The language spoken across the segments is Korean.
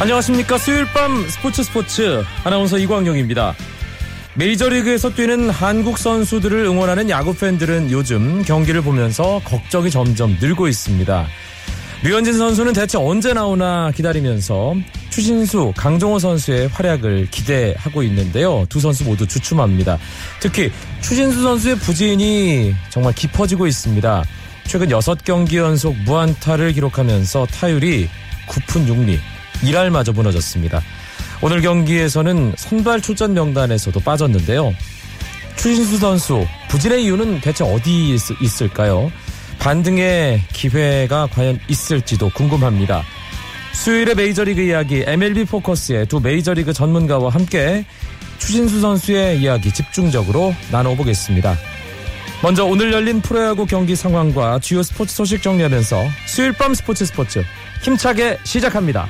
안녕하십니까. 수요일 밤 스포츠 아나운서 이광용입니다. 메이저리그에서 뛰는 한국 선수들을 응원하는 야구팬들은 요즘 경기를 보면서 걱정이 점점 늘고 있습니다. 류현진 선수는 대체 언제 나오나 기다리면서 추신수, 강정호 선수의 활약을 기대하고 있는데요. 두 선수 모두 주춤합니다. 특히 추신수 선수의 부진이 정말 깊어지고 있습니다. 최근 6경기 연속 무안타를 기록하면서 타율이 9푼 6리, 1할마저 무너졌습니다. 오늘 경기에서는 선발 출전 명단에서도 빠졌는데요. 추신수 선수 부진의 이유는 대체 어디에 있을까요? 반등의 기회가 과연 있을지도 궁금합니다. 수요일의 메이저리그 이야기 MLB 포커스의 두 메이저리그 전문가와 함께 추신수 선수의 이야기 집중적으로 나눠보겠습니다. 먼저 오늘 열린 프로야구 경기 상황과 주요 스포츠 소식 정리하면서 수요일 밤 스포츠 힘차게 시작합니다.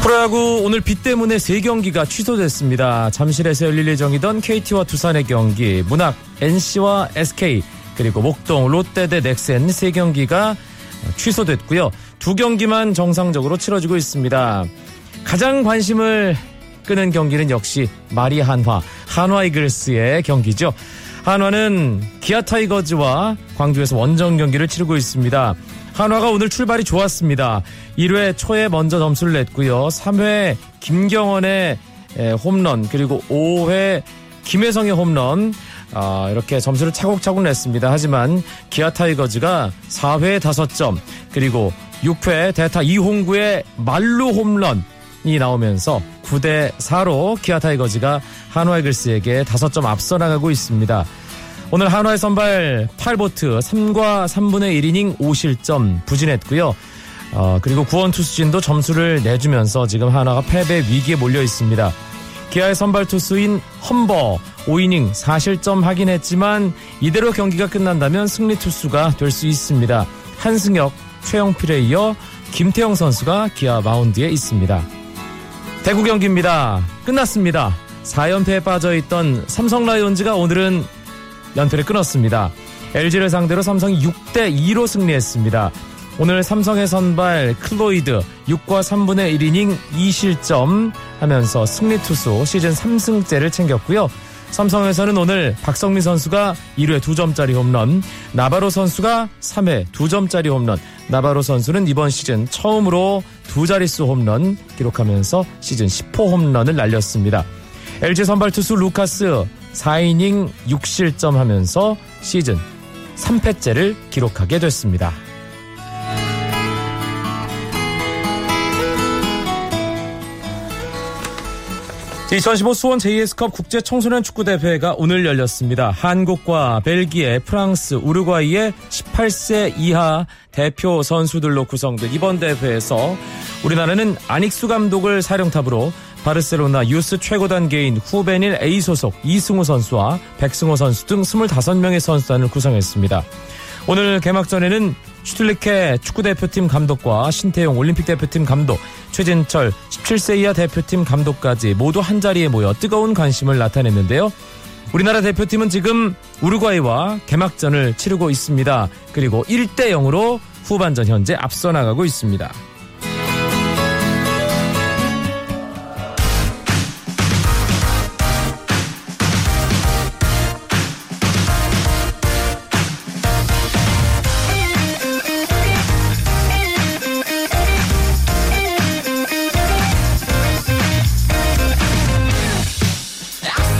프로야구 오늘 비 때문에 3경기가 취소됐습니다. 잠실에서 열릴 예정이던 KT와 두산의 경기, 문학 NC와 SK, 그리고 목동 롯데 대 넥센 3경기가 취소됐고요. 2경기만 정상적으로 치러지고 있습니다. 가장 관심을 끄는 경기는 역시 마리 한화 이글스의 경기죠. 한화는 기아 타이거즈와 광주에서 원정 경기를 치르고 있습니다. 한화가 오늘 출발이 좋았습니다. 1회 초에 먼저 점수를 냈고요. 3회 김경원의 홈런, 그리고 5회 김혜성의 홈런, 이렇게 점수를 차곡차곡 냈습니다. 하지만 기아 타이거즈가 4회에 5점, 그리고 6회 대타 이홍구의 말루 홈런이 나오면서 9대4로 기아 타이거즈가 한화 이글스에게 5점 앞서 나가고 있습니다. 오늘 한화의 선발 탈보트 3과 3분의 1이닝 5실점 부진했고요. 그리고 구원 투수진도 점수를 내주면서 지금 한화가 패배 위기에 몰려 있습니다. 기아의 선발 투수인 험버 5이닝 4실점 하긴 했지만 이대로 경기가 끝난다면 승리 투수가 될 수 있습니다. 한승혁, 최영필에 이어 김태영 선수가 기아 마운드에 있습니다. 대구 경기입니다. 끝났습니다. 4연패에 빠져있던 삼성 라이온즈가 오늘은 연패를 끊었습니다. LG를 상대로 삼성이 6대2로 승리했습니다. 오늘 삼성의 선발 클로이드 6과 3분의 1이닝 2실점 하면서 승리투수 시즌 3승째를 챙겼고요. 삼성에서는 오늘 박성민 선수가 1회 2점짜리 홈런, 나바로 선수가 3회 2점짜리 홈런, 나바로 선수는 이번 시즌 처음으로 2자릿수 홈런 기록하면서 시즌 10호 홈런을 날렸습니다. LG 선발 투수 루카스 4이닝 6실점 하면서 시즌 3패째를 기록하게 됐습니다. 제2015 수원 JS컵 국제 청소년 축구대회가 오늘 열렸습니다. 한국과 벨기에, 프랑스, 우루과이의 18세 이하 대표 선수들로 구성된 이번 대회에서 우리나라는 안익수 감독을 사령탑으로 바르셀로나 유스 최고단계인 후베닐 A 소속 이승우 선수와 백승호 선수 등 25명의 선수단을 구성했습니다. 오늘 개막전에는 슈틀리케 축구대표팀 감독과 신태용 올림픽대표팀 감독, 최진철 17세 이하 대표팀 감독까지 모두 한자리에 모여 뜨거운 관심을 나타냈는데요. 우리나라 대표팀은 지금 우루과이와 개막전을 치르고 있습니다. 그리고 1대0으로 후반전 현재 앞서 나가고 있습니다.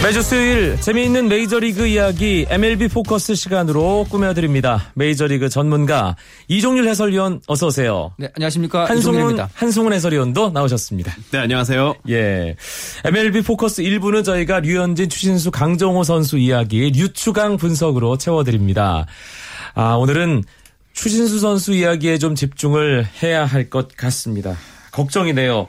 매주 수요일 재미있는 메이저리그 이야기 MLB 포커스 시간으로 꾸며드립니다. 메이저리그 전문가 이종률 해설위원 어서 오세요. 네, 안녕하십니까. 한승훈 해설위원도 나오셨습니다. 네, 안녕하세요. 예, MLB 포커스 1부는 저희가 류현진, 추신수, 강정호 선수 이야기 류추강 분석으로 채워드립니다. 오늘은 추신수 선수 이야기에 좀 집중을 해야 할 것 같습니다. 걱정이네요.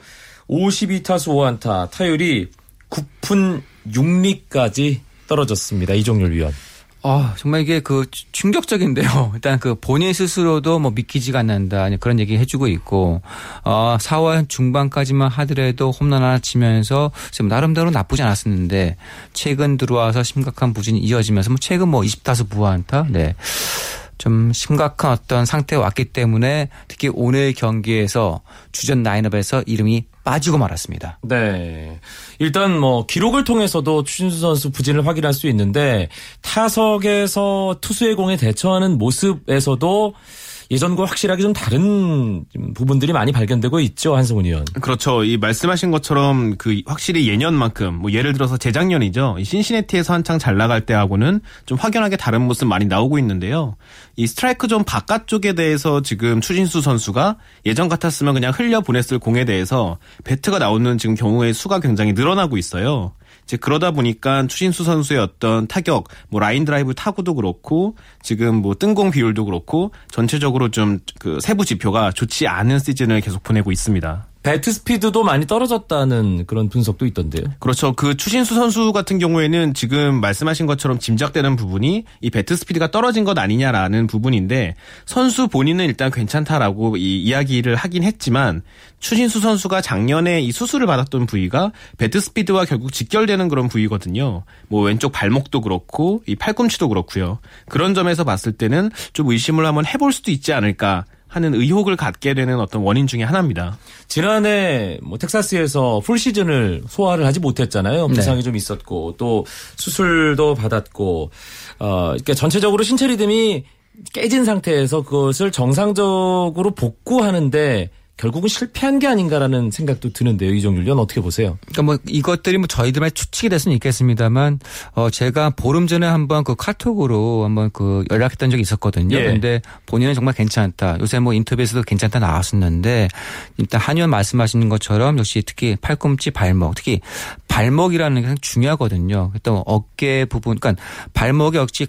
52타수 5안타, 타율이 9푼 6리까지 떨어졌습니다. 이종률 위원. 아, 정말 이게 그 충격적인데요. 일단 그 본인 스스로도 뭐 믿기지가 않는다 그런 얘기 해주고 있고, 4월 중반까지만 하더라도 홈런 하나 치면서 지금 나름대로 나쁘지 않았었는데 최근 들어와서 심각한 부진이 이어지면서 뭐 최근 뭐 20타수 무안타, 네, 좀 심각한 어떤 상태에 왔기 때문에 특히 오늘 경기에서 주전 라인업에서 이름이 빠지고 말았습니다. 네. 일단 뭐 기록을 통해서도 추신수 선수 부진을 확인할 수 있는데 타석에서 투수의 공에 대처하는 모습에서도 예전과 확실하게 좀 다른 부분들이 많이 발견되고 있죠, 한승훈 의원. 그렇죠. 이 말씀하신 것처럼 그 확실히 예년만큼, 뭐 예를 들어서 재작년이죠. 이 신시내티에서 한창 잘 나갈 때하고는 좀 확연하게 다른 모습 많이 나오고 있는데요. 이 스트라이크 존 바깥쪽에 대해서 지금 추신수 선수가 예전 같았으면 그냥 흘려 보냈을 공에 대해서 배트가 나오는 지금 경우의 수가 굉장히 늘어나고 있어요. 이제 그러다 보니까 추신수 선수의 어떤 타격, 뭐 라인 드라이브 타구도 그렇고 지금 뭐 뜬공 비율도 그렇고 전체적으로 좀 그 세부 지표가 좋지 않은 시즌을 계속 보내고 있습니다. 배트 스피드도 많이 떨어졌다는 그런 분석도 있던데요. 그렇죠. 그 추신수 선수 같은 경우에는 지금 말씀하신 것처럼 짐작되는 부분이 이 배트 스피드가 떨어진 것 아니냐라는 부분인데 선수 본인은 일단 괜찮다라고 이 이야기를 하긴 했지만 추신수 선수가 작년에 이 수술을 받았던 부위가 배트 스피드와 결국 직결되는 그런 부위거든요. 뭐 왼쪽 발목도 그렇고 이 팔꿈치도 그렇고요. 그런 점에서 봤을 때는 좀 의심을 한번 해볼 수도 있지 않을까 하는 의혹을 갖게 되는 어떤 원인 중에 하나입니다. 지난해 뭐 텍사스에서 풀 시즌을 소화를 하지 못했잖아요. 부상이 네. 좀 있었고 또 수술도 받았고 그러니까 전체적으로 신체 리듬이 깨진 상태에서 그것을 정상적으로 복구하는데 결국은 실패한 게 아닌가라는 생각도 드는데요. 이종률 의원 어떻게 보세요? 그러니까 뭐 이것들이 뭐 저희들만의 추측이 될 수는 있겠습니다만, 제가 보름 전에 한번 그 카톡으로 한번 그 연락했던 적이 있었거든요. 예. 근데 본인은 정말 괜찮다. 요새 뭐 인터뷰에서도 괜찮다 나왔었는데 일단 한 의원 말씀하시는 것처럼 역시 특히 팔꿈치 발목, 특히 발목이라는 게 중요하거든요. 일단 어깨 부분, 그러니까 발목이 역시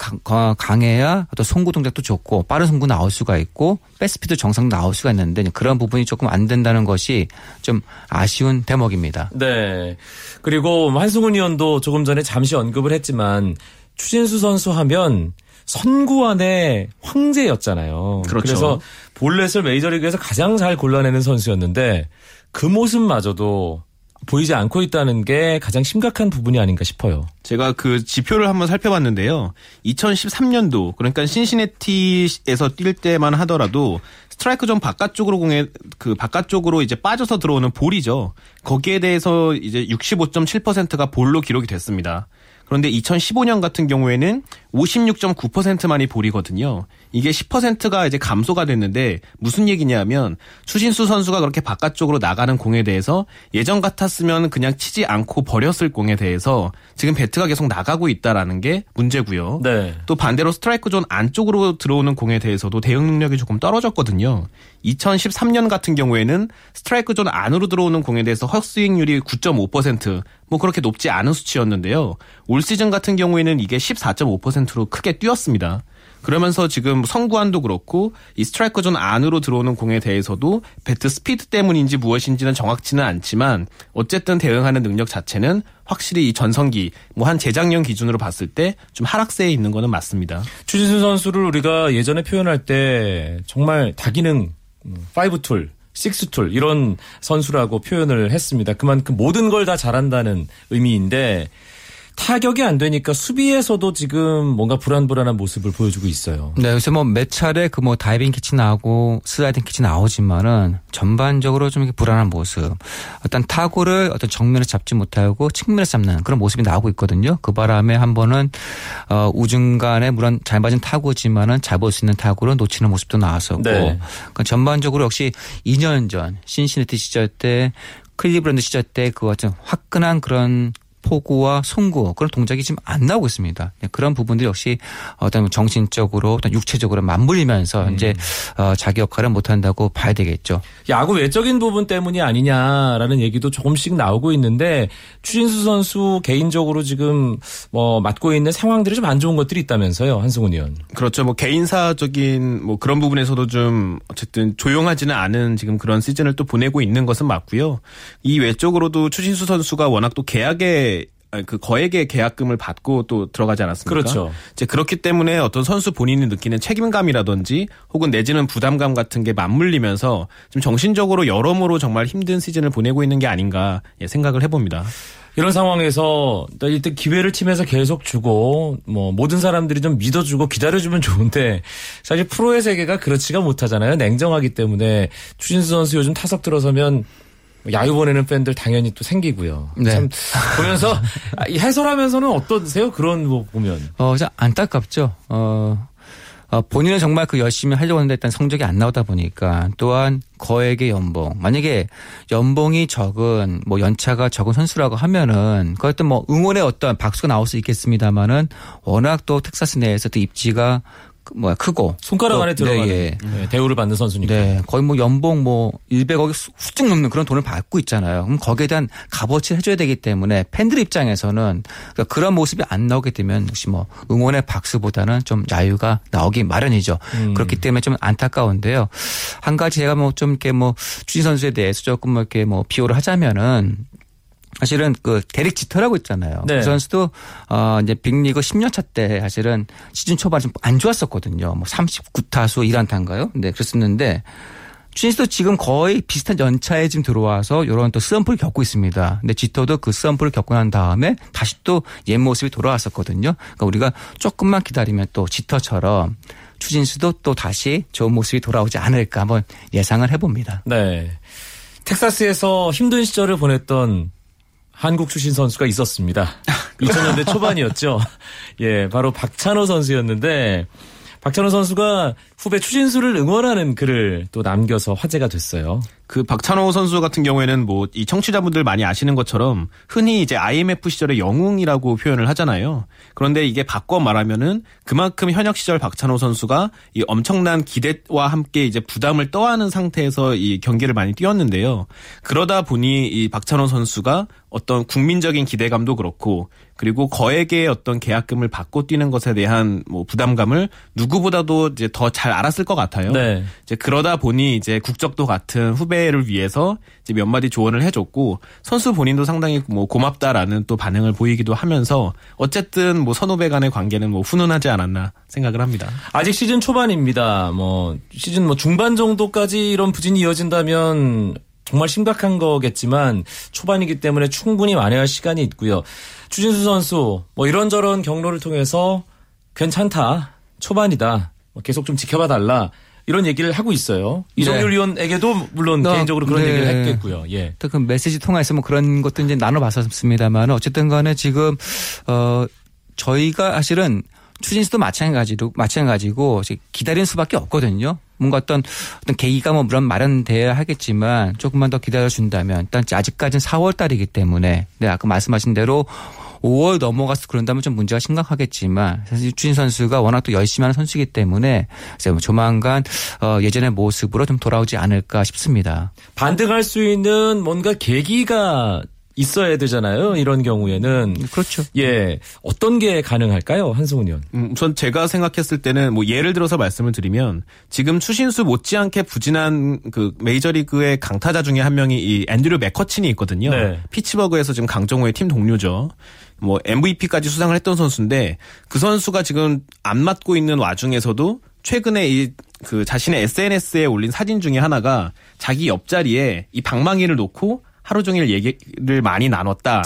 강해야 또 송구 동작도 좋고 빠른 송구 나올 수가 있고 백스피드 정상 나올 수가 있는데 그런 부분이 조금 안 된다는 것이 좀 아쉬운 대목입니다. 네. 그리고 한승훈 의원도 조금 전에 잠시 언급을 했지만 추신수 선수 하면 선구안의 황제였잖아요. 그렇죠. 그래서 볼넷을 메이저리그에서 가장 잘 골라내는 선수였는데 그 모습마저도 보이지 않고 있다는 게 가장 심각한 부분이 아닌가 싶어요. 제가 그 지표를 한번 살펴봤는데요. 2013년도 그러니까 신시내티에서 뛸 때만 하더라도 스트라이크 존 바깥쪽으로 공에 그 바깥쪽으로 이제 빠져서 들어오는 볼이죠. 거기에 대해서 이제 65.7%가 볼로 기록이 됐습니다. 그런데 2015년 같은 경우에는 56.9%만이 볼이거든요. 이게 10%가 이제 감소가 됐는데 무슨 얘기냐면 추신수 선수가 그렇게 바깥쪽으로 나가는 공에 대해서 예전 같았으면 그냥 치지 않고 버렸을 공에 대해서 지금 배트가 계속 나가고 있다라는 게 문제고요. 네. 또 반대로 스트라이크 존 안쪽으로 들어오는 공에 대해서도 대응 능력이 조금 떨어졌거든요. 2013년 같은 경우에는 스트라이크 존 안으로 들어오는 공에 대해서 헛스윙률이 9.5%, 뭐 그렇게 높지 않은 수치였는데요. 올 시즌 같은 경우에는 이게 14.5%로 크게 뛰었습니다. 그러면서 지금 선구안도 그렇고 이 스트라이크 존 안으로 들어오는 공에 대해서도 배트 스피드 때문인지 무엇인지는 정확치는 않지만 어쨌든 대응하는 능력 자체는 확실히 이 전성기 뭐 한 재작년 기준으로 봤을 때 좀 하락세에 있는 거는 맞습니다. 추신수 선수를 우리가 예전에 표현할 때 정말 다기능 5툴 6툴 이런 선수라고 표현을 했습니다. 그만큼 모든 걸 다 잘한다는 의미인데 타격이 안 되니까 수비에서도 지금 뭔가 불안불안한 모습을 보여주고 있어요. 네, 요새 뭐 몇 차례 그 뭐 다이빙 캐치 나오고 슬라이딩 캐치 나오지만은 전반적으로 좀 이렇게 불안한 모습. 어떤 타구를 어떤 정면에 잡지 못하고 측면에 잡는 그런 모습이 나오고 있거든요. 그 바람에 한 번은 우중간에 물론 잘 맞은 타구지만은 잡을 수 있는 타구를 놓치는 모습도 나왔었고. 네. 그러니까 전반적으로 역시 2년 전 신시내티 시절 때 클리브랜드 시절 때 그 어떤 화끈한 그런 포구와 송구 그런 동작이 지금 안 나오고 있습니다. 그런 부분들이 역시 어떤 정신적으로 어떤 육체적으로 맞물리면서 이제 자기 역할을 못한다고 봐야 되겠죠. 야구 외적인 부분 때문이 아니냐라는 얘기도 조금씩 나오고 있는데 추신수 선수 개인적으로 지금 뭐 맡고 있는 상황들이 좀 안 좋은 것들이 있다면서요, 한승훈 의원. 그렇죠. 뭐 개인사적인 뭐 그런 부분에서도 좀 어쨌든 조용하지는 않은 지금 그런 시즌을 또 보내고 있는 것은 맞고요. 이 외적으로도 추신수 선수가 워낙 또 계약에 그 거액의 계약금을 받고 또 들어가지 않았습니까? 그렇죠. 이제 그렇기 때문에 어떤 선수 본인이 느끼는 책임감이라든지 혹은 내지는 부담감 같은 게 맞물리면서 좀 정신적으로 여러모로 정말 힘든 시즌을 보내고 있는 게 아닌가 생각을 해봅니다. 이런 상황에서 일단 기회를 팀에서 계속 주고 뭐 모든 사람들이 좀 믿어주고 기다려주면 좋은데 사실 프로의 세계가 그렇지가 못하잖아요. 냉정하기 때문에 추신수 선수 요즘 타석 들어서면 야유 보내는 팬들 당연히 또 생기고요. 네. 참 보면서 해설하면서는 어떠세요? 그런 거 보면 참 안타깝죠. 본인은 정말 그 열심히 하려고 하는데 일단 성적이 안 나오다 보니까 또한 거액의 연봉, 만약에 연봉이 적은 뭐 연차가 적은 선수라고 하면은 그것도 뭐 응원의 어떤 박수가 나올 수 있겠습니다만은 워낙 또 텍사스 내에서 또 입지가 크고 손가락 안에 들어가는 대우를 받는 선수니까 거의 뭐 연봉 뭐 100억이 훌쩍 넘는 그런 돈을 받고 있잖아요. 그럼 거기에 대한 값어치를 해줘야 되기 때문에 팬들 입장에서는 그런 모습이 안 나오게 되면 역시 뭐 응원의 박수보다는 좀 야유가 나오기 마련이죠. 그렇기 때문에 좀 안타까운데요. 한 가지 제가 뭐 좀 이렇게 뭐 추신 선수에 대해서 조금 이렇게 뭐 비호를 하자면은. 사실은 그 데릭 지터라고 있잖아요. 네. 그 선수도 이제 빅리그 10년 차 때 사실은 시즌 초반에 좀 안 좋았었거든요. 뭐 39타수 1안타인가요? 네, 그랬었는데 추신수도 지금 거의 비슷한 연차에 지금 들어와서 이런 또 슬럼프를 겪고 있습니다. 근데 지터도 그 슬럼프를 겪고 난 다음에 다시 또 옛 모습이 돌아왔었거든요. 그러니까 우리가 조금만 기다리면 또 지터처럼 추신수도 또 다시 좋은 모습이 돌아오지 않을까 한번 예상을 해봅니다. 네, 텍사스에서 힘든 시절을 보냈던 한국 출신 선수가 있었습니다. 2000년대 초반이었죠. 예, 바로 박찬호 선수였는데 박찬호 선수가 후배 추신수를 응원하는 글을 또 남겨서 화제가 됐어요. 그 박찬호 선수 같은 경우에는 뭐 이 청취자분들 많이 아시는 것처럼 흔히 이제 IMF 시절의 영웅이라고 표현을 하잖아요. 그런데 이게 바꿔 말하면은 그만큼 현역 시절 박찬호 선수가 이 엄청난 기대와 함께 이제 부담을 떠안은 상태에서 이 경기를 많이 뛰었는데요. 그러다 보니 이 박찬호 선수가 어떤 국민적인 기대감도 그렇고 그리고 거액의 어떤 계약금을 받고 뛰는 것에 대한 뭐 부담감을 누구보다도 이제 더 잘 알았을 것 같아요. 네. 이제 그러다 보니 이제 국적도 같은 후배를 위해서 이제 몇 마디 조언을 해줬고 선수 본인도 상당히 뭐 고맙다라는 또 반응을 보이기도 하면서 어쨌든 뭐 선후배 간의 관계는 뭐 훈훈하지 않았나 생각을 합니다. 아직 시즌 초반입니다. 뭐 시즌 뭐 중반 정도까지 이런 부진이 이어진다면. 정말 심각한 거겠지만 초반이기 때문에 충분히 만회할 시간이 있고요. 추신수 선수 뭐 이런저런 경로를 통해서 괜찮다. 초반이다. 계속 좀 지켜봐 달라. 이런 얘기를 하고 있어요. 이종률 위원에게도 물론 개인적으로 그런 얘기를 했겠고요. 예. 그 메시지 통화에서 뭐 그런 것도 이제 나눠봤었습니다만 어쨌든 간에 지금 저희가 사실은 추신수도 마찬가지고 기다릴 수밖에 없거든요. 뭔가 어떤 계기가 뭐 물론 마련돼야 하겠지만 조금만 더 기다려준다면 일단 아직까지는 4월 달이기 때문에 네, 아까 말씀하신 대로 5월 넘어가서 그런다면 좀 문제가 심각하겠지만 사실 추신 선수가 워낙 또 열심히 하는 선수이기 때문에 이제 조만간 예전의 모습으로 좀 돌아오지 않을까 싶습니다. 반등할 수 있는 뭔가 계기가 있어야 되잖아요. 이런 경우에는. 그렇죠. 예. 어떤 게 가능할까요? 한승훈 의원. 우선 제가 생각했을 때는 뭐 예를 들어서 말씀을 드리면 지금 추신수 못지않게 부진한 그 메이저리그의 강타자 중에 한 명이 이 앤드류 맥커친이 있거든요. 네. 피츠버그에서 지금 강정호의 팀 동료죠. 뭐 MVP까지 수상을 했던 선수인데 그 선수가 지금 안 맞고 있는 와중에서도 최근에 그 자신의 SNS에 올린 사진 중에 하나가 자기 옆자리에 이 방망이를 놓고 하루 종일 얘기를 많이 나눴다.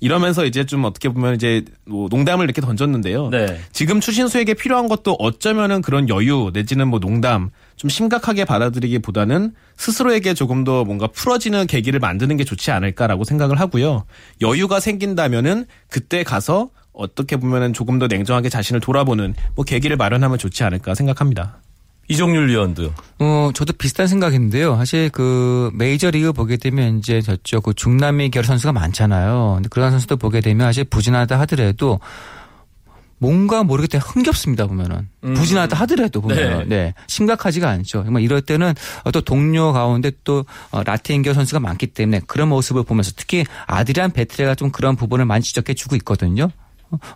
이러면서 이제 좀 어떻게 보면 이제 뭐 농담을 이렇게 던졌는데요. 네. 지금 추신수에게 필요한 것도 어쩌면은 그런 여유 내지는 뭐 농담 좀 심각하게 받아들이기보다는 스스로에게 조금 더 뭔가 풀어지는 계기를 만드는 게 좋지 않을까라고 생각을 하고요. 여유가 생긴다면은 그때 가서 어떻게 보면은 조금 더 냉정하게 자신을 돌아보는 뭐 계기를 마련하면 좋지 않을까 생각합니다. 이종률 위원도. 저도 비슷한 생각인데요. 사실 그 메이저리그 보게 되면 이제 저쪽 그 중남미 계열 선수가 많잖아요. 근데 그런 선수도 보게 되면 사실 부진하다 하더라도 뭔가 모르게 되게 흥겹습니다 보면은. 부진하다 하더라도 보면은. 네. 심각하지가 않죠. 정말 이럴 때는 또 동료 가운데 또 라틴 계열 선수가 많기 때문에 그런 모습을 보면서 특히 아드리안 베트레가 좀 그런 부분을 많이 지적해 주고 있거든요.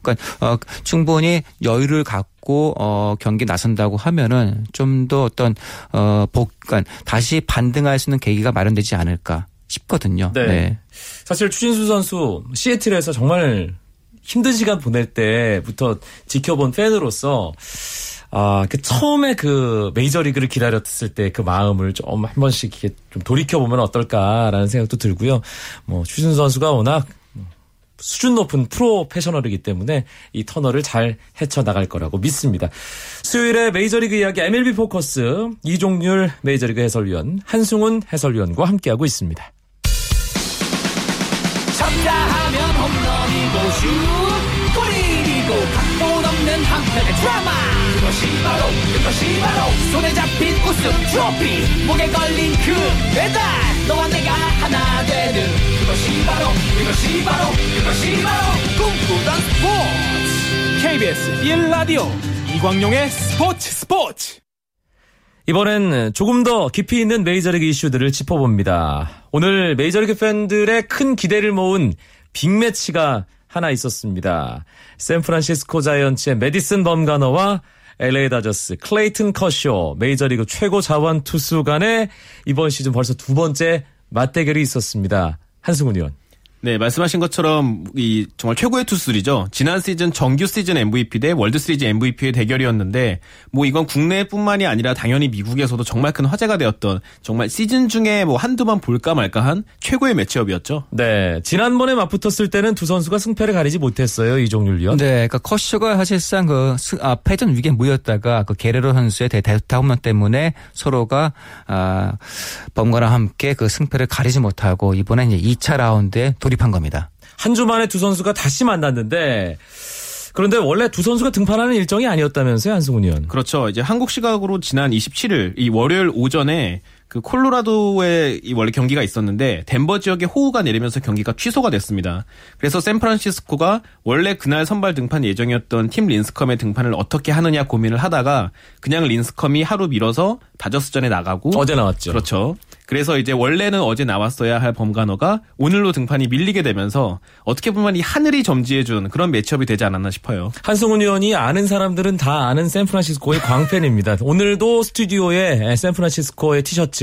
그러니까 충분히 여유를 갖고 경기 나선다고 하면은 좀 더 어떤 다시 반등할 수 있는 계기가 마련되지 않을까. 싶거든요. 네. 네. 사실 추신수 선수 시애틀에서 정말 힘든 시간 보낼 때부터 지켜본 팬으로서 아, 그 처음에 그 메이저리그를 기다렸을 때 그 마음을 좀 한 번씩 좀 돌이켜보면 어떨까라는 생각도 들고요. 뭐 추신수 선수가 워낙 수준 높은 프로페셔널이기 때문에 이 터널을 잘 헤쳐나갈 거라고 믿습니다. 수요일에 메이저리그 이야기 MLB 포커스 이종률 메이저리그 해설위원 한승훈 해설위원과 함께하고 있습니다. 쳤다 하면 홈런이고 슛 골이고 각본 없는 한편의 드라마 그것이 바로 손에 잡힌 우승 트로피 목에 걸린 그 배달 너와 내가 하나 되는 이것이 바로 꿈꾸던 스포츠 KBS 1라디오 이광용의 스포츠 이번엔 조금 더 깊이 있는 메이저리그 이슈들을 짚어봅니다. 오늘 메이저리그 팬들의 큰 기대를 모은 빅매치가 하나 있었습니다. 샌프란시스코 자이언츠의 매디슨 범가너와 LA 다저스 클레이튼 커쇼 메이저리그 최고 자원 투수 간의 이번 시즌 벌써 두 번째 맞대결이 있었습니다. 한승훈 의원. 네, 말씀하신 것처럼 이 정말 최고의 투수들이죠. 지난 시즌 정규 시즌 MVP 대 월드 시리즈 MVP의 대결이었는데 뭐 이건 국내뿐만이 아니라 당연히 미국에서도 정말 큰 화제가 되었던 정말 시즌 중에 뭐 한두 번 볼까 말까한 최고의 매치업이었죠. 네, 지난번에 맞붙었을 때는 두 선수가 승패를 가리지 못했어요. 이종률 의원. 네, 그러니까 커쇼가 사실상 패전 위기에 모였다가 그 게레로 선수의 대타 홈런 때문에 서로가 범가랑 함께 그 승패를 가리지 못하고 이번에 이제 2차 라운드에 돌입한 겁니다. 한 주 만에 두 선수가 다시 만났는데 그런데 원래 두 선수가 등판하는 일정이 아니었다면서요, 한승훈 의원. 그렇죠. 이제 한국 시각으로 지난 27일 이 월요일 오전에 그 콜로라도에 원래 경기가 있었는데 덴버 지역에 호우가 내리면서 경기가 취소가 됐습니다. 그래서 샌프란시스코가 원래 그날 선발 등판 예정이었던 팀 린스컴의 등판을 어떻게 하느냐 고민을 하다가 그냥 린스컴이 하루 미뤄서 다저스전에 나가고 어제 나왔죠. 그렇죠. 그래서 이제 원래는 어제 나왔어야 할 범가너가 오늘로 등판이 밀리게 되면서 어떻게 보면 이 하늘이 점지해준 그런 매치업이 되지 않았나 싶어요. 한승훈 의원이 아는 사람들은 다 아는 샌프란시스코의 광팬입니다. 오늘도 스튜디오에 샌프란시스코의 티셔츠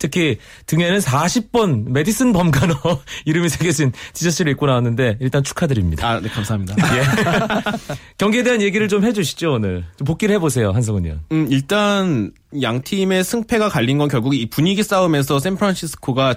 특히 등에는 40번 매디슨 범가너 이름이 새겨진 티셔츠를 입고 나왔는데 일단 축하드립니다. 아, 네, 감사합니다. 예. 경기에 대한 얘기를 좀 해주시죠. 오늘 좀 복귀를 해보세요. 한승훈 의원. 일단 양 팀의 승패가 갈린 건 결국 이 분위기 싸움에서 샌프란시스코가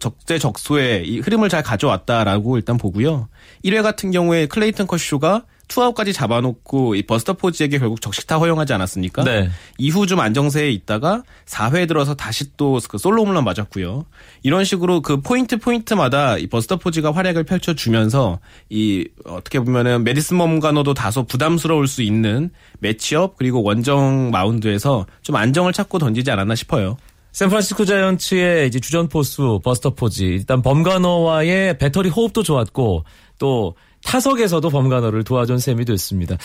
적재적소에 이 흐름을 잘 가져왔다라고 일단 보고요. 1회 같은 경우에 클레이튼 커쇼가 투아웃까지 잡아놓고 이 버스터 포지에게 결국 적시타 허용하지 않았습니까? 네. 이후 좀 안정세에 있다가 4회에 들어서 다시 또 그 솔로 홈런 맞았고요. 이런 식으로 그 포인트마다 이 버스터 포지가 활약을 펼쳐주면서 이 어떻게 보면은 메디슨 범가너도 다소 부담스러울 수 있는 매치업 그리고 원정 마운드에서 좀 안정을 찾고 던지지 않았나 싶어요. 샌프란시스코 자이언츠의 이제 주전 포수 버스터 포지 일단 범가너와의 배터리 호흡도 좋았고 또 타석에서도 범가너를 도와준 셈이 됐습니다.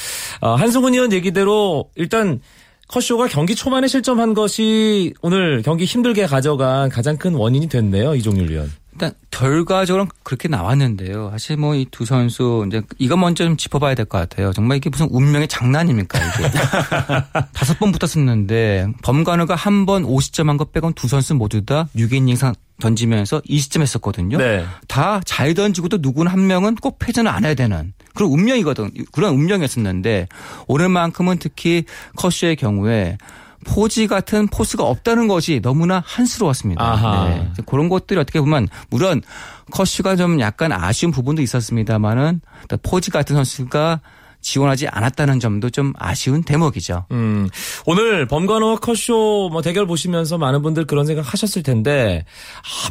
한승훈 의원 얘기대로 일단 커쇼가 경기 초반에 실점한 것이 오늘 경기 힘들게 가져간 가장 큰 원인이 됐네요. 이종률 의원. 일단 결과적으로 그렇게 나왔는데요. 사실 뭐 이 두 선수 이제 이거 먼저 좀 짚어봐야 될 것 같아요. 정말 이게 무슨 운명의 장난입니까 이게? 5번 붙었었는데 범가너가 한 번 50점 한 것 빼곤 두 선수 모두 다 6이닝 이상 던지면서 20점 했었거든요. 네. 다 잘 던지고도 누군 한 명은 꼭 패전을 안 해야 되는 그런 운명이거든. 그런 운명이었었는데 오늘만큼은 특히 커쇼의 경우에. 포지 같은 포스가 없다는 것이 너무나 한스러웠습니다. 네. 그런 것들이 어떻게 보면 물론 커쇼가 좀 약간 아쉬운 부분도 있었습니다만은 포지 같은 선수가 지원하지 않았다는 점도 좀 아쉬운 대목이죠. 오늘 범가노와 커쇼 뭐 대결 보시면서 많은 분들 그런 생각 하셨을 텐데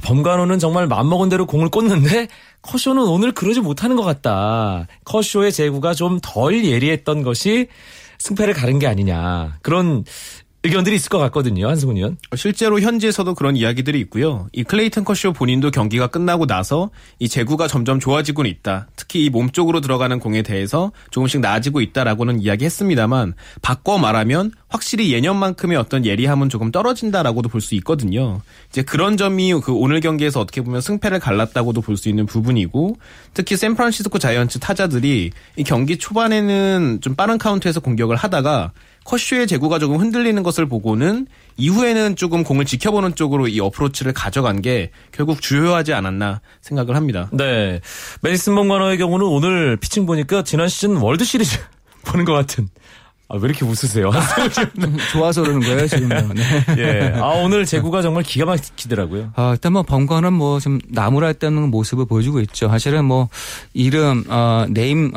범가노는 정말 맘먹은 대로 공을 꽂는데 커쇼는 오늘 그러지 못하는 것 같다. 커쇼의 제구가 좀 덜 예리했던 것이 승패를 가른 게 아니냐. 그런 의견들이 있을 것 같거든요. 한승훈 의원. 실제로 현지에서도 그런 이야기들이 있고요. 이 클레이튼 커쇼 본인도 경기가 끝나고 나서 이 제구가 점점 좋아지고는 있다. 특히 이 몸쪽으로 들어가는 공에 대해서 조금씩 나아지고 있다라고는 이야기했습니다만 바꿔 말하면 확실히 예년만큼의 어떤 예리함은 조금 떨어진다라고도 볼 수 있거든요. 이제 그런 점이 그 오늘 경기에서 어떻게 보면 승패를 갈랐다고도 볼 수 있는 부분이고 특히 샌프란시스코 자이언츠 타자들이 이 경기 초반에는 좀 빠른 카운트에서 공격을 하다가 커쇼의 제구가 조금 흔들리는 것을 보고는 이후에는 조금 공을 지켜보는 쪽으로 이 어프로치를 가져간 게 결국 주요하지 않았나 생각을 합니다. 네. 메디슨 범관어의 경우는 오늘 피칭 보니까 지난 시즌 월드 시리즈 보는 것 같은. 아, 왜 이렇게 웃으세요? 좋아서 그러는 거예요, 지금. 네. 예. 아, 오늘 제구가 정말 기가 막히더라고요. 아, 일단 뭐, 범관은 뭐, 좀 나무랄다는 모습을 보여주고 있죠. 사실은 뭐, 이름, 네임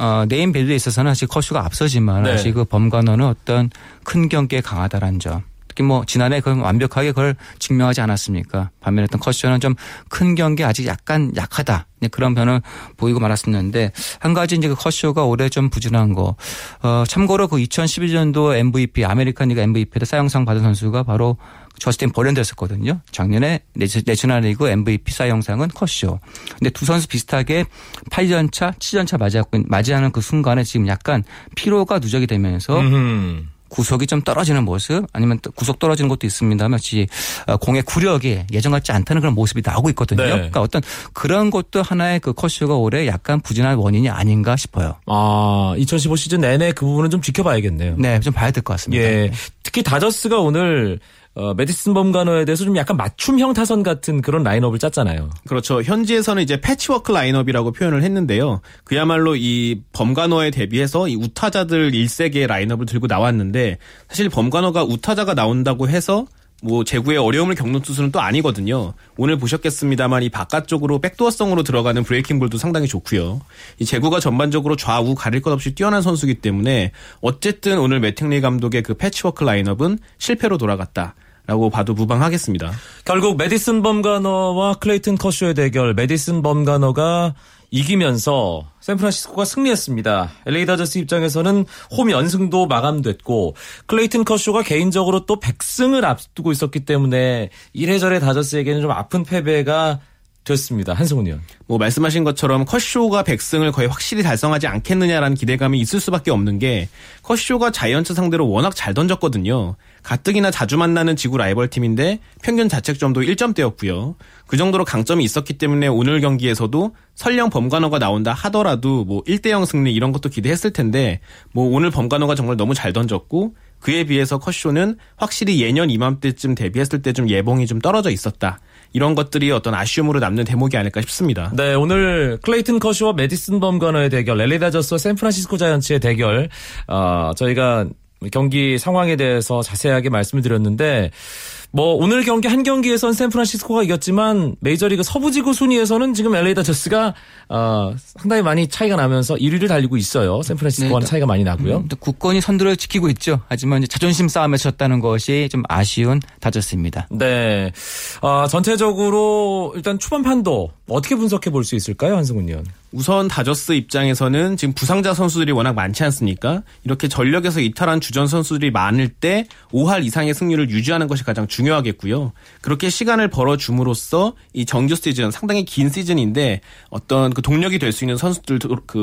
밸류에 있어서는 사실 커쇼가 앞서지만, 네. 사실 그 범관어는 어떤 큰 경기에 강하다라는 점. 특히 뭐, 지난해 그걸 완벽하게 그걸 증명하지 않았습니까? 반면에 어떤 커쇼는 좀 큰 경기에 아직 약간 약하다. 그런 변을 보이고 말았었는데 한 가지 이제 그 커쇼가 올해 좀 부진한 거. 참고로 그 2011년도 MVP 아메리칸 리그 MVP를 사영상 받은 선수가 바로 저스틴 버랜드였었거든요. 작년에 내셔널리그 MVP 사영상은 커쇼. 근데 두 선수 비슷하게 8연차, 7연차 맞이하는 그 순간에 지금 약간 피로가 누적이 되면서 구속이 좀 떨어지는 모습 아니면 구속 떨어지는 것도 있습니다만 역시 공의 구력이 예전 같지 않다는 그런 모습이 나오고 있거든요. 네. 그러니까 어떤 그런 것도 하나의 그 커쇼가 올해 약간 부진한 원인이 아닌가 싶어요. 아, 2015 시즌 내내 그 부분은 좀 지켜봐야겠네요. 네, 좀 봐야 될 것 같습니다. 예, 특히 다저스가 오늘 메디슨 범관어에 대해서 좀 약간 맞춤형 타선 같은 그런 라인업을 짰잖아요. 그렇죠. 현지에서는 이제 패치워크 라인업이라고 표현을 했는데요. 그야말로 이 범관어에 대비해서 이 우타자들 1세기의 라인업을 들고 나왔는데 사실 범관어가 우타자가 나온다고 해서 뭐 제구에 어려움을 겪는 투수는 또 아니거든요. 오늘 보셨겠습니다만 이 바깥쪽으로 백도어성으로 들어가는 브레이킹볼도 상당히 좋고요. 이 제구가 전반적으로 좌우 가릴 것 없이 뛰어난 선수이기 때문에 어쨌든 오늘 매팅리 감독의 그 패치워크 라인업은 실패로 돌아갔다. 라고 봐도 무방하겠습니다. 결국 메디슨 범관어와 클레이튼 커쇼의 대결, 메디슨 범관어가 이기면서 샌프란시스코가 승리했습니다. LA 다저스 입장에서는 홈 연승도 마감됐고 클레이튼 커쇼가 개인적으로 또 100승을 앞두고 있었기 때문에 이래저래 다저스에게는 좀 아픈 패배가 됐습니다. 한승훈 의원. 뭐 말씀하신 것처럼 커쇼가 100승을 거의 확실히 달성하지 않겠느냐라는 기대감이 있을 수밖에 없는 게 커쇼가 자이언츠 상대로 워낙 잘 던졌거든요. 가뜩이나 자주 만나는 지구 라이벌 팀인데 평균 자책점도 1점대였고요. 그 정도로 강점이 있었기 때문에 오늘 경기에서도 설령 범관어가 나온다 하더라도 뭐 1대0 승리 이런 것도 기대했을 텐데 뭐 오늘 범관어가 정말 너무 잘 던졌고 그에 비해서 커쇼는 확실히 예년 이맘때쯤 데뷔했을 때 좀 예봉이 좀 떨어져 있었다. 이런 것들이 어떤 아쉬움으로 남는 대목이 아닐까 싶습니다. 네, 오늘 클레이튼 커쇼와 메디슨 범관어의 대결, LA 다저스와 샌프란시스코 자이언츠의 대결, 저희가 경기 상황에 대해서 자세하게 말씀을 드렸는데, 뭐 오늘 경기 한 경기에선 샌프란시스코가 이겼지만 메이저리그 서부지구 순위에서는 지금 LA 다저스가 상당히 많이 차이가 나면서 1위를 달리고 있어요. 샌프란시스코와는 네, 차이가 많이 나고요. 굳건히 선두를 지키고 있죠. 하지만 이제 자존심 싸움에 졌다는 것이 좀 아쉬운 다저스입니다. 네, 전체적으로 일단 초반 판도 어떻게 분석해 볼 수 있을까요, 한승훈 의원? 우선 다저스 입장에서는 지금 부상자 선수들이 워낙 많지 않습니까? 이렇게 전력에서 이탈한 주전 선수들이 많을 때 5할 이상의 승률을 유지하는 것이 가장 중요하겠고요. 그렇게 시간을 벌어줌으로써 이 정규 시즌 상당히 긴 시즌인데 어떤 그 동력이 될 수 있는 선수들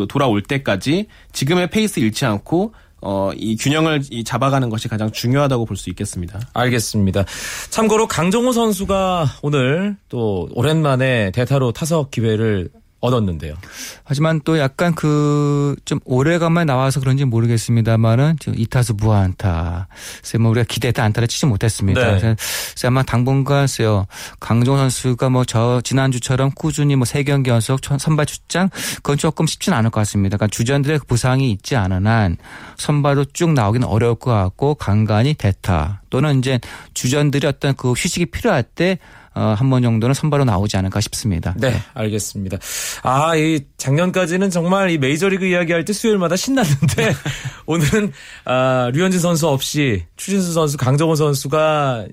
돌아올 때까지 지금의 페이스 잃지 않고 이 균형을 잡아가는 것이 가장 중요하다고 볼 수 있겠습니다. 알겠습니다. 참고로 강정호 선수가 오늘 또 오랜만에 대타로 타석 기회를 얻었는데요. 하지만 또 약간 좀 오래간만에 나와서 그런지 모르겠습니다만은 지금 2타수 무안타. 글쎄 뭐 우리가 기대했던 안타를 치지 못했습니다. 네. 그래서 아마 당분간 강정호 선수가 지난주처럼 꾸준히 3경기 연속 선발 출장 그건 조금 쉽진 않을 것 같습니다. 그러니까 주전들의 부상이 있지 않은 한 선발로 쭉 나오기는 어려울 것 같고 간간히 대타 또는 이제 주전들이 어떤 그 휴식이 필요할 때 한 번 정도는 선발로 나오지 않을까 싶습니다. 네, 알겠습니다. 아, 작년까지는 정말 이 메이저리그 이야기할 때 수요일마다 신났는데 오늘은 류현진 선수 없이 추신수 선수, 강정호 선수가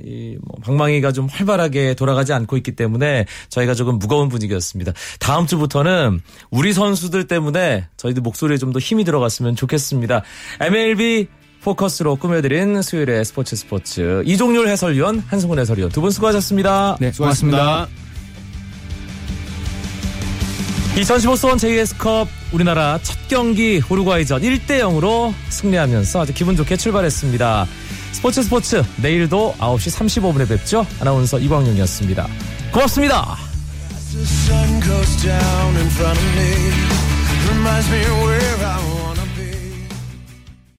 방망이가 좀 활발하게 돌아가지 않고 있기 때문에 저희가 조금 무거운 분위기였습니다. 다음 주부터는 우리 선수들 때문에 저희도 목소리에 좀 더 힘이 들어갔으면 좋겠습니다. MLB 포커스로 꾸며드린 수요일의 스포츠 이종률 해설위원, 한승훈 해설위원 두 분 수고하셨습니다. 네, 수고하셨습니다. 2015 수원 JS컵 우리나라 첫 경기 우루과이전 1대0으로 승리하면서 아주 기분 좋게 출발했습니다. 스포츠 내일도 9시 35분에 뵙죠. 아나운서 이광용이었습니다. 고맙습니다.